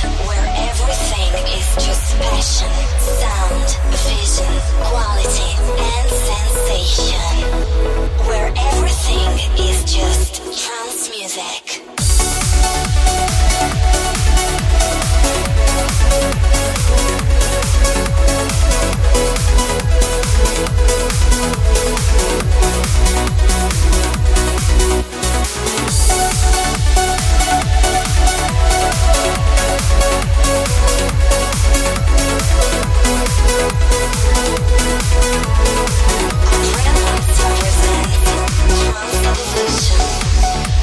where everything is just passion, sound, vision, quality, and sensation. Where everything is just trance music. Presents Trance Evolution.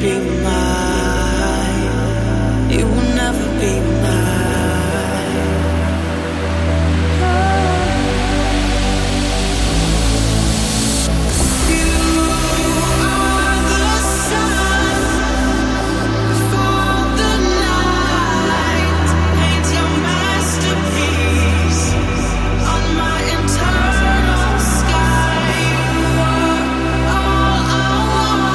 be mine. You will never be mine. You are the sun for the night. Paint your masterpiece on my internal sky. You are all I want.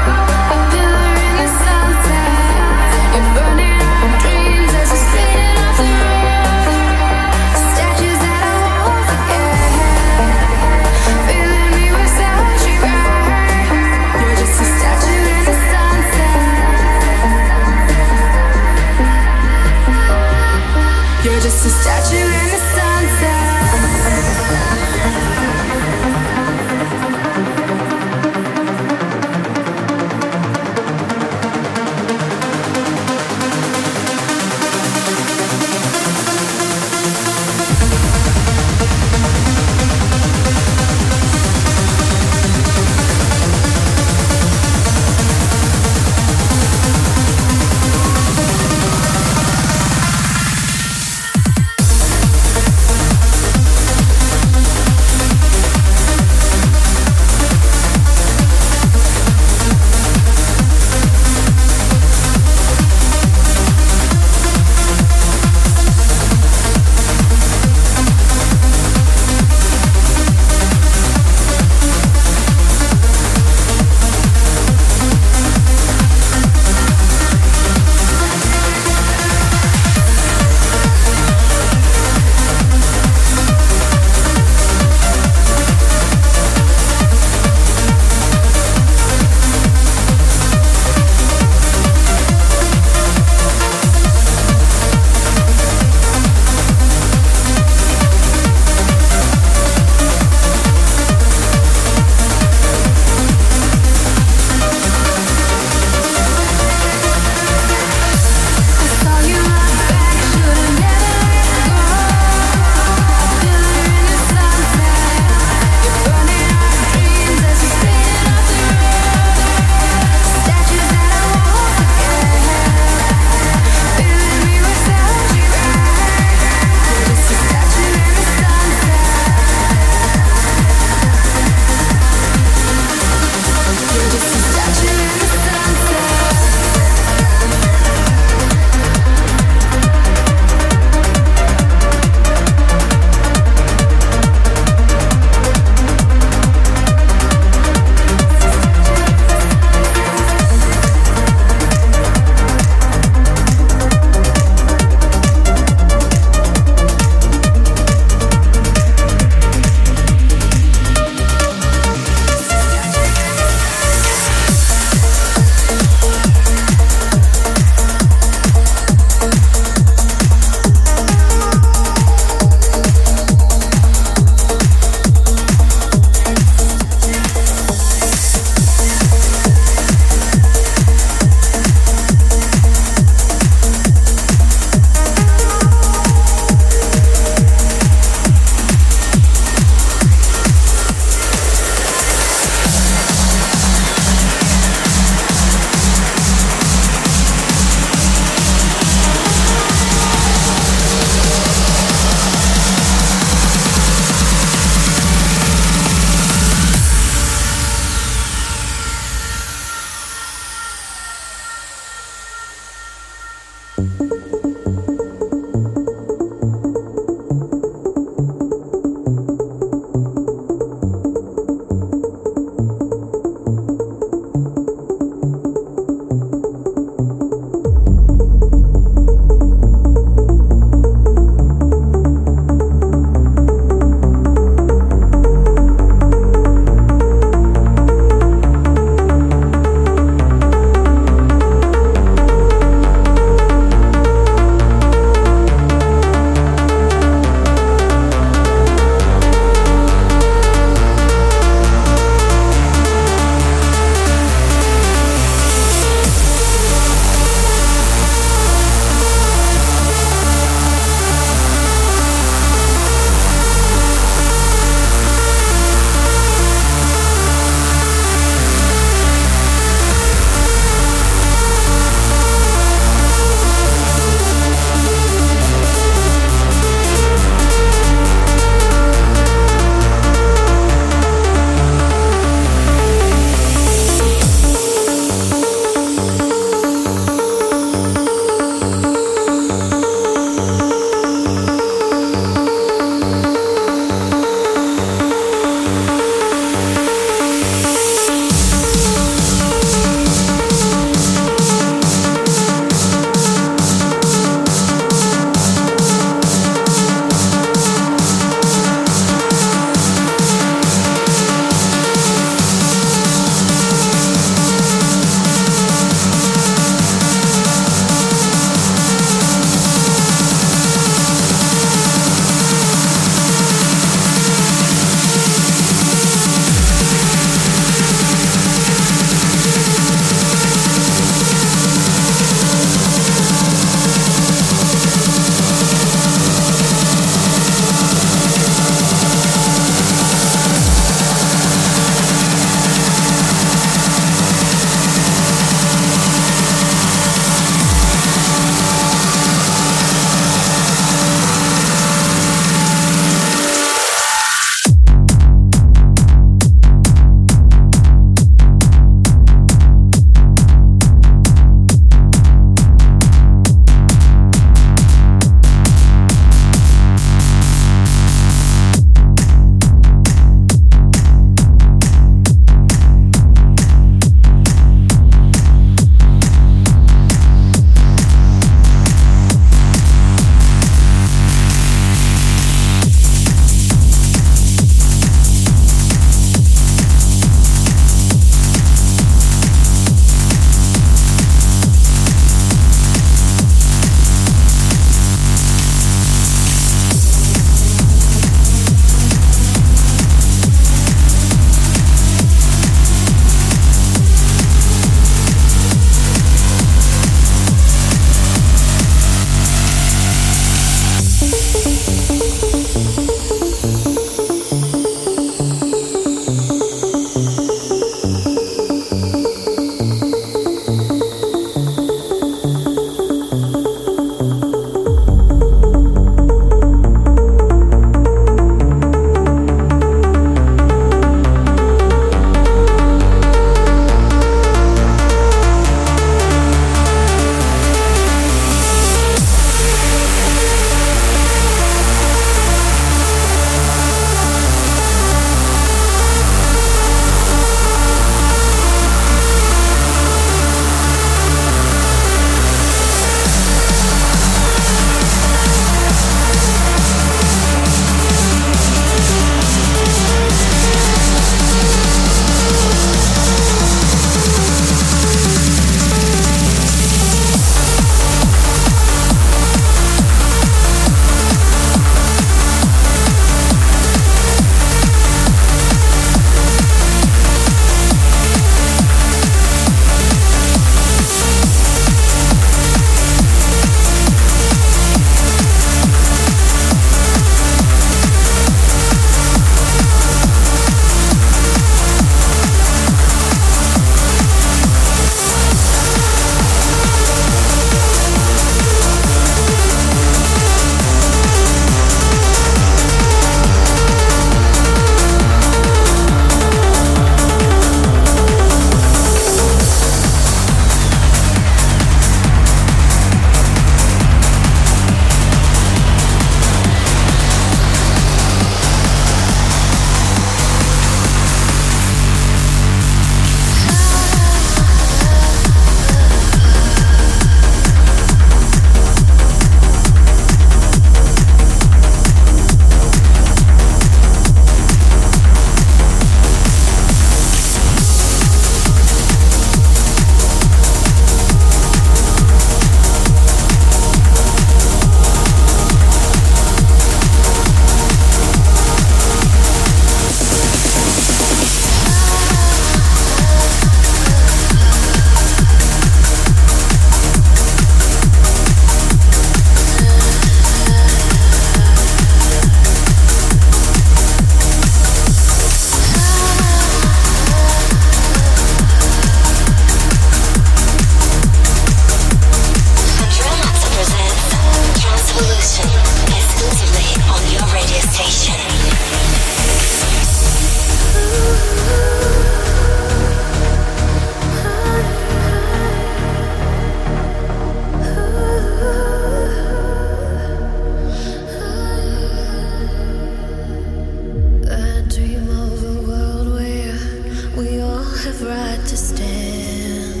of right to stand.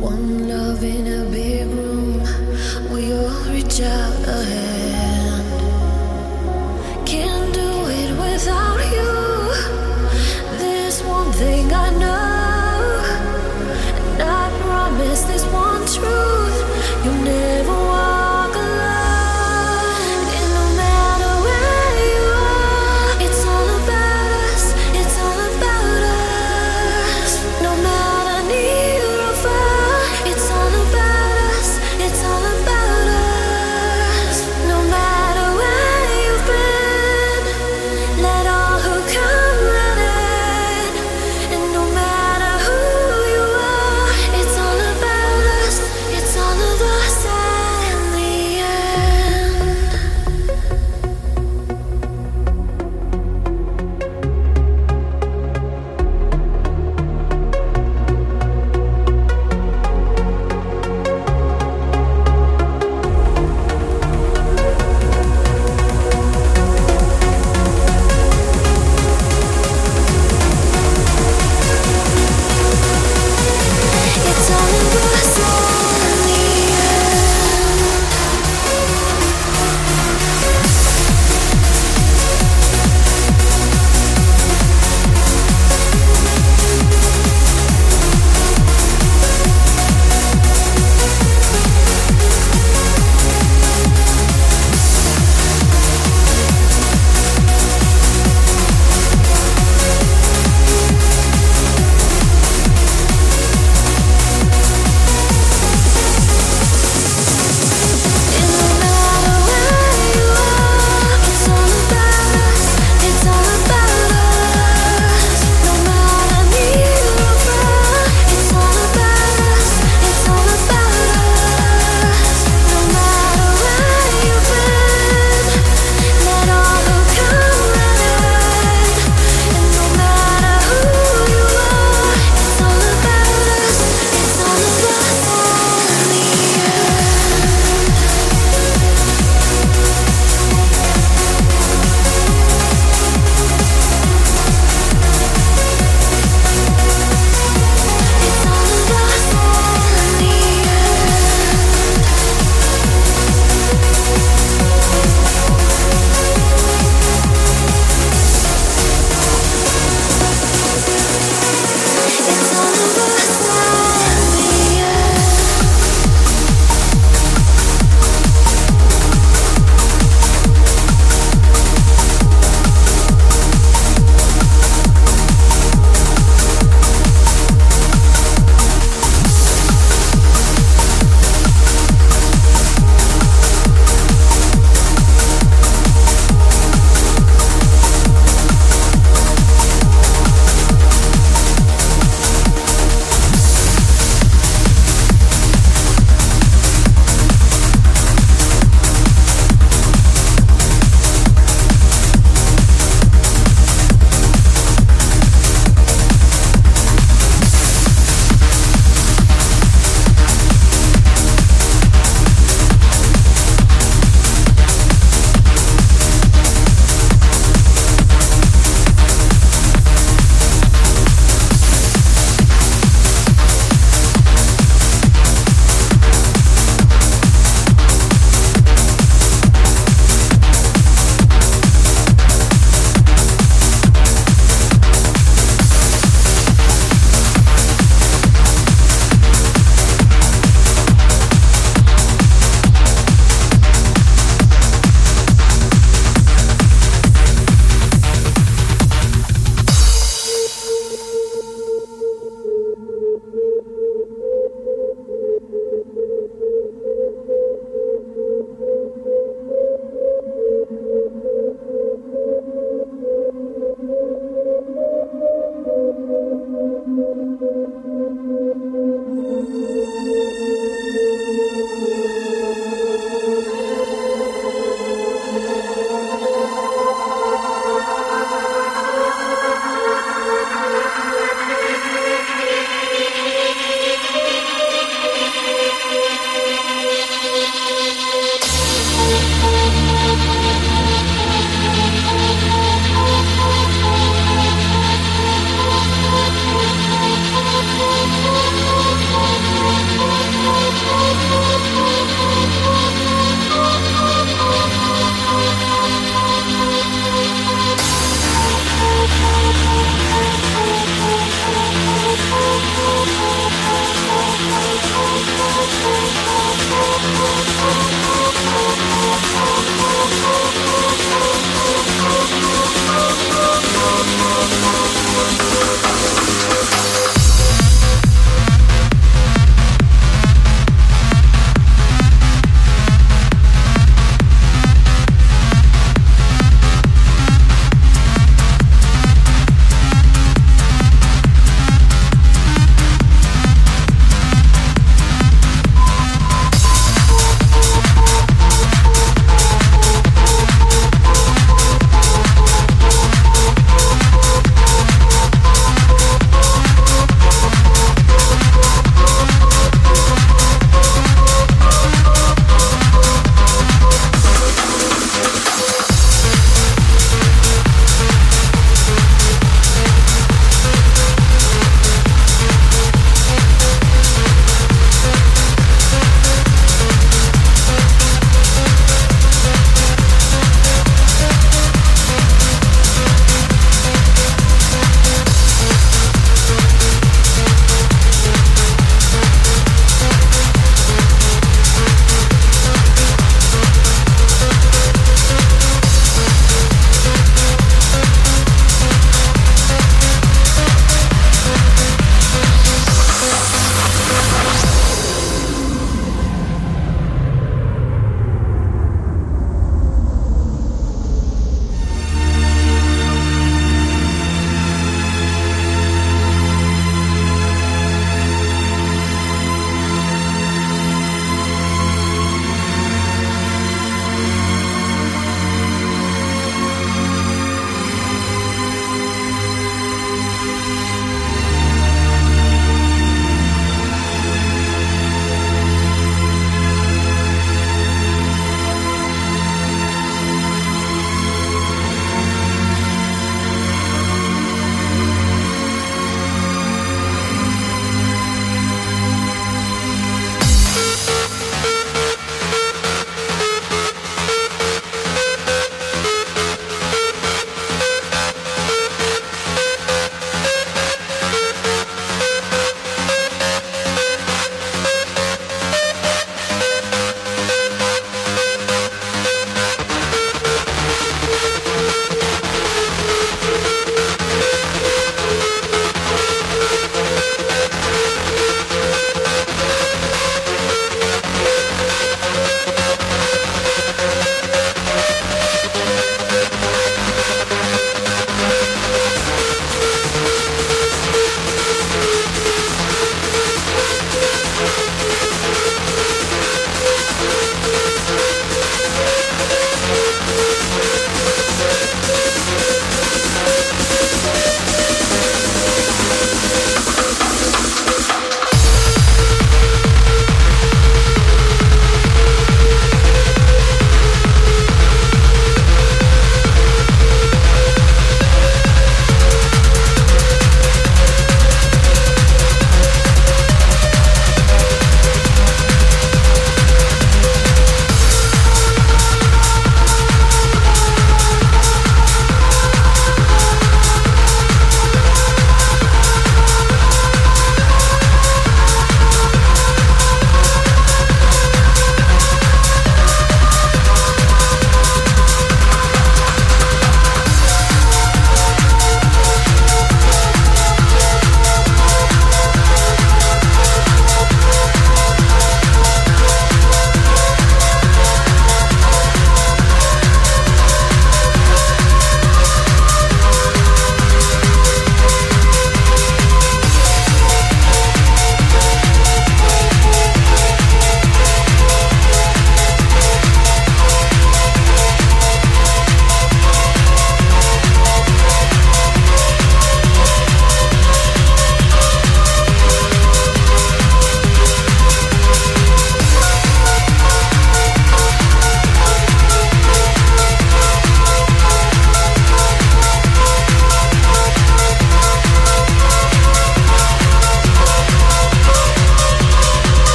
One love in a big room, we all reach out a hand. Can't do it without you. There's one thing I know, and I promise this one truth: you'll never walk alone.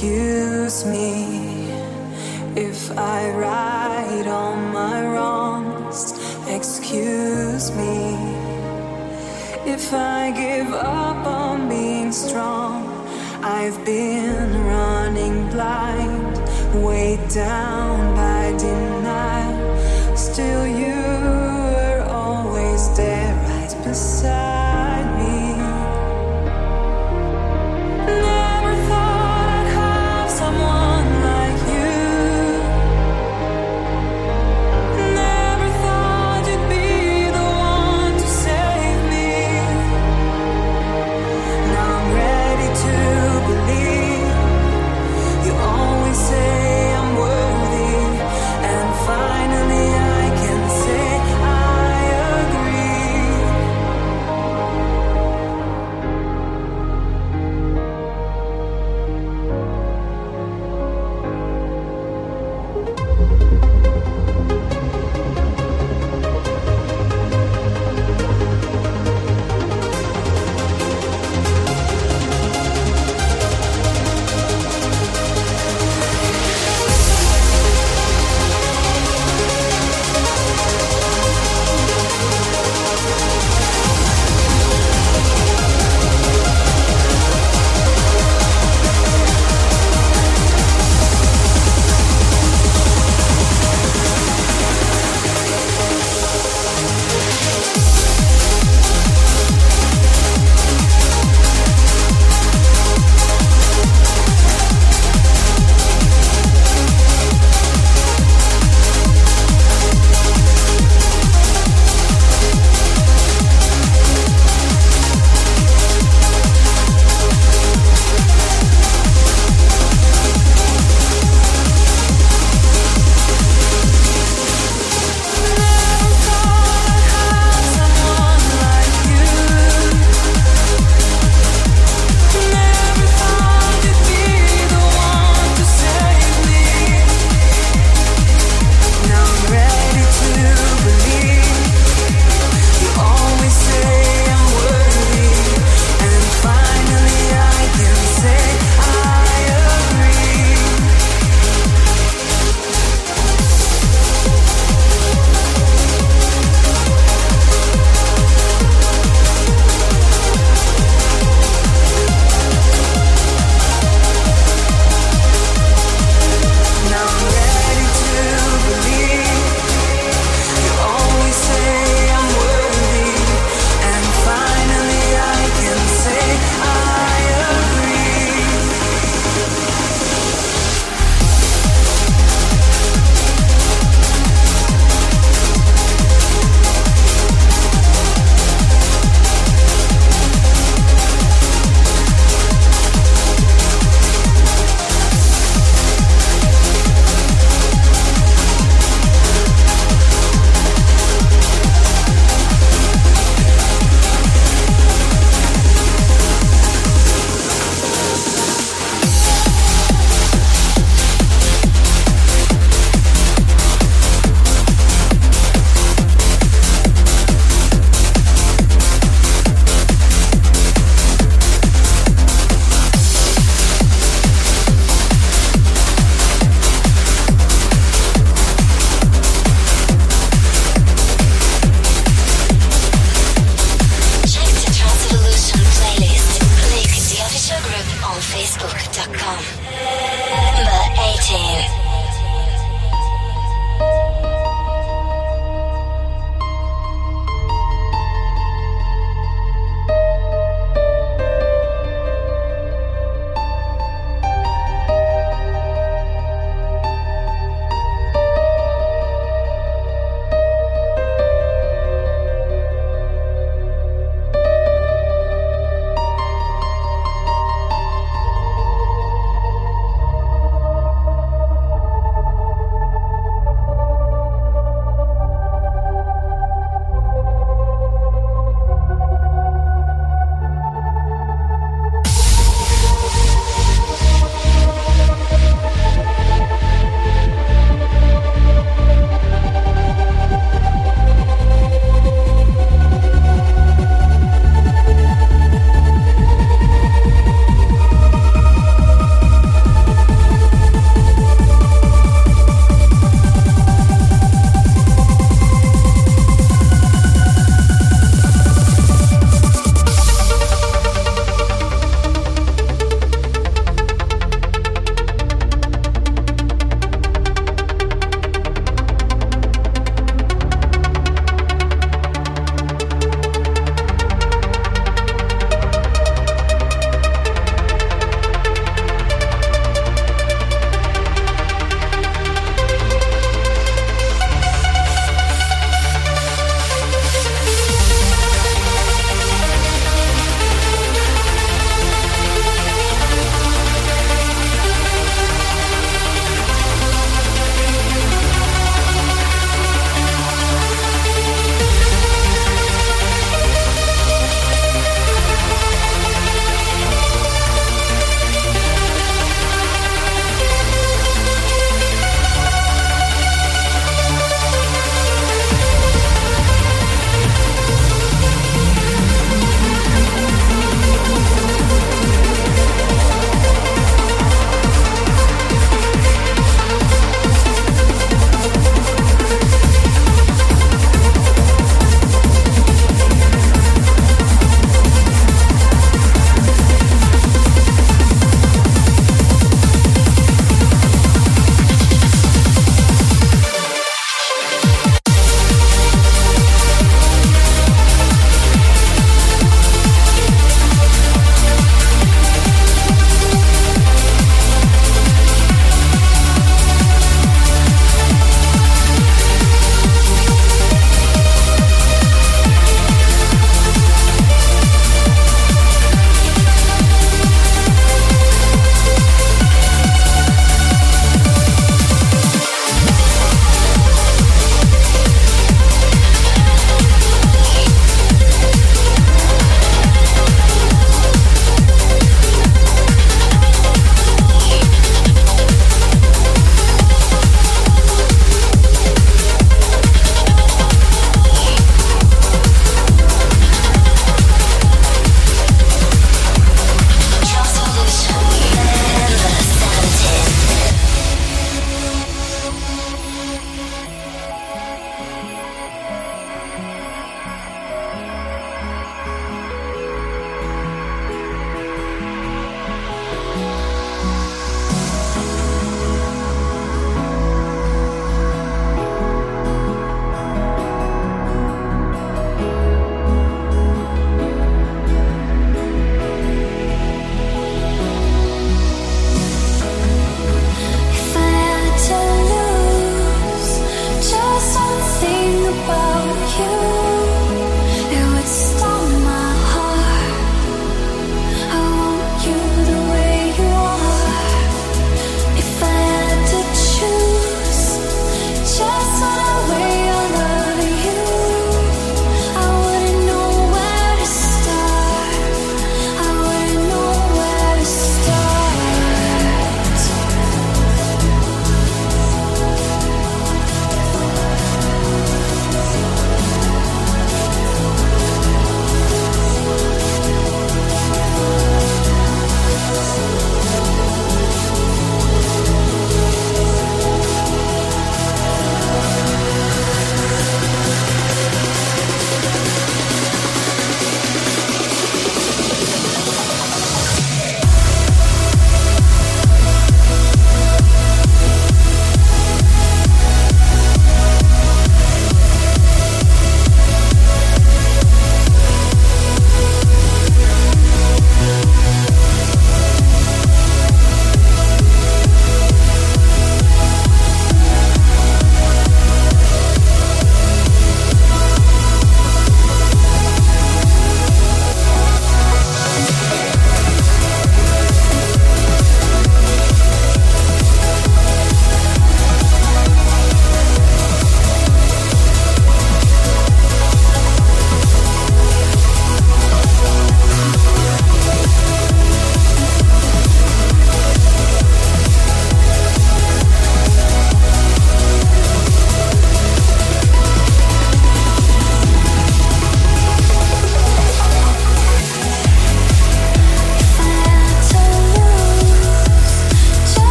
Excuse me if I right all my wrongs. Excuse me if I give up on being strong. I've been running blind, weighed down by denial. Still you were always there, right beside. Say I'm worthy.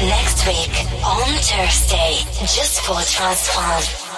Next week on Thursday, just for Transfun.